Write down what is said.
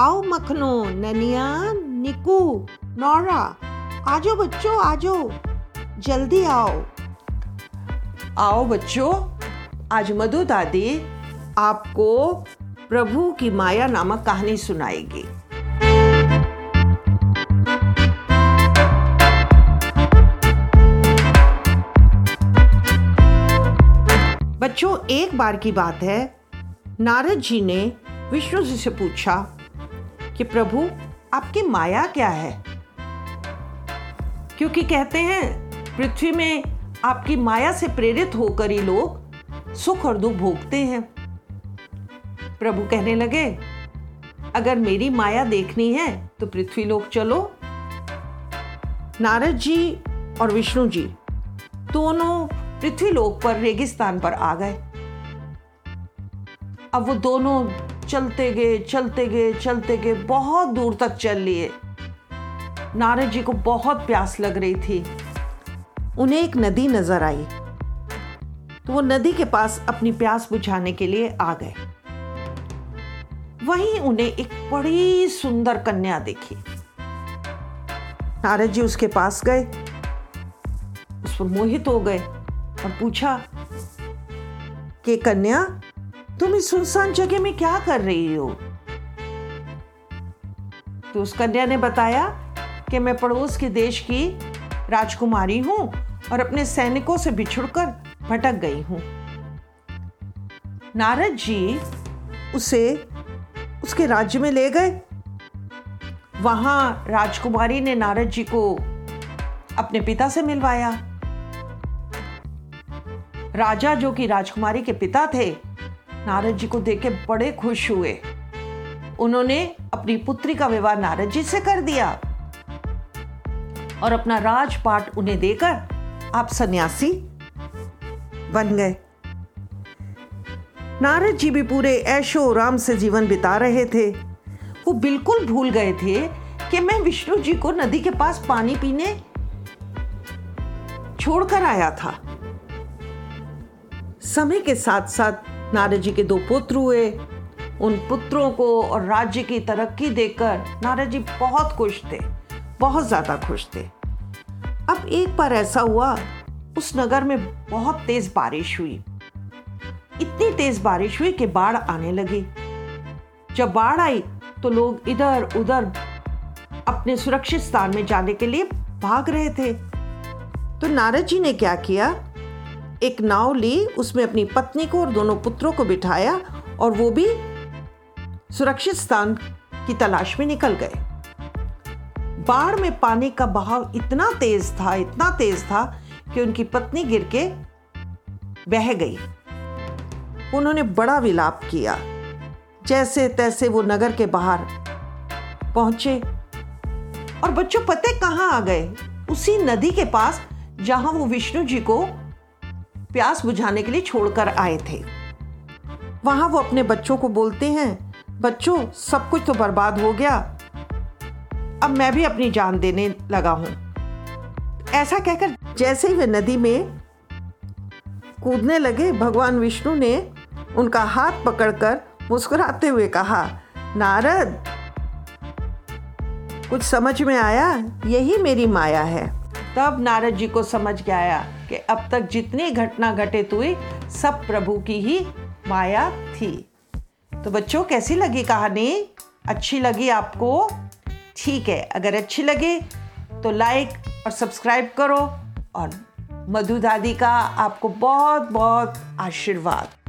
आओ मखनो, ननिया, निकू, नौरा, आजो बच्चों आजो, जल्दी आओ। आओ बच्चों, आज मधु दादी आपको प्रभु की माया नामक कहानी सुनाएगी। बच्चों, एक बार की बात है, नारद जी ने विष्णु जी से पूछा कि प्रभु आपकी माया क्या है, क्योंकि कहते हैं पृथ्वी में आपकी माया से प्रेरित होकर ही लोग सुख और दुख भोगते हैं। प्रभु कहने लगे, अगर मेरी माया देखनी है तो पृथ्वी लोक चलो। नारद जी और विष्णु जी दोनों पृथ्वी लोक पर रेगिस्तान पर आ गए। अब वो दोनों चलते गए बहुत दूर तक चल लिए। नारद जी को बहुत प्यास लग रही थी। उन्हें एक नदी नजर आई तो वो नदी के पास अपनी प्यास बुझाने के लिए आ गए। वहीं उन्हें एक बड़ी सुंदर कन्या देखी। नारद जी उसके पास गए, उस पर मोहित हो गए और पूछा कि कन्या, तुम इस सुनसान जगह में क्या कर रही हो? तो उस कन्या ने बताया कि मैं पड़ोस के देश की राजकुमारी हूं और अपने सैनिकों से बिछुड़कर भटक गई हूं। नारद जी उसे उसके राज्य में ले गए। वहां राजकुमारी ने नारद जी को अपने पिता से मिलवाया। राजा, जो कि राजकुमारी के पिता थे, नारद जी को देख के बड़े खुश हुए। उन्होंने अपनी पुत्री का विवाह नारद जी से कर दिया और अपना राजपाट उन्हें देकर आप सन्यासी बन गए। नारद जी भी पूरे ऐशो आराम से जीवन बिता रहे थे। वो बिल्कुल भूल गए थे कि मैं विष्णु जी को नदी के पास पानी पीने छोड़कर आया था। समय के साथ साथ नारद जी के 2 पुत्र हुए। उन पुत्रों को और राज्य की तरक्की देखकर नारद जी बहुत खुश थे, बहुत ज़्यादा खुश थे। अब एक बार ऐसा हुआ, उस नगर में बहुत तेज़ बारिश हुई। इतनी तेज़ बारिश हुई कि बाढ़ आने लगी। जब बाढ़ आई तो लोग इधर उधर अपने सुरक्षित स्थान में जाने के लिए भाग रहे थे। तो नारद जी ने क्या किया, एक नाव ली, उसमें अपनी पत्नी को और 2 पुत्रों को बिठाया और वो भी सुरक्षित स्थान की तलाश में निकल गए। बाढ़ में पानी का बहाव इतना तेज था कि उनकी पत्नी गिर के बह गई। उन्होंने बड़ा विलाप किया। जैसे तैसे वो नगर के बाहर पहुंचे और बच्चों पते कहाँ आ गए, उसी नदी के पास जहां वो विष्णु जी को प्यास बुझाने के लिए छोड़कर आए थे। वहां वो अपने बच्चों को बोलते हैं, बच्चों सब कुछ तो बर्बाद हो गया, अब मैं भी अपनी जान देने लगा हूं। ऐसा कहकर जैसे ही वे नदी में कूदने लगे, भगवान विष्णु ने उनका हाथ पकड़कर मुस्कुराते हुए कहा, नारद, कुछ समझ में आया? यही मेरी माया है। तब नारद जी को समझ गया आया कि अब तक जितनी घटना घटित हुई सब प्रभु की ही माया थी। तो बच्चों, कैसी लगी कहानी? अच्छी लगी आपको? ठीक है, अगर अच्छी लगी तो लाइक और सब्सक्राइब करो। और मधु दादी का आपको बहुत बहुत आशीर्वाद।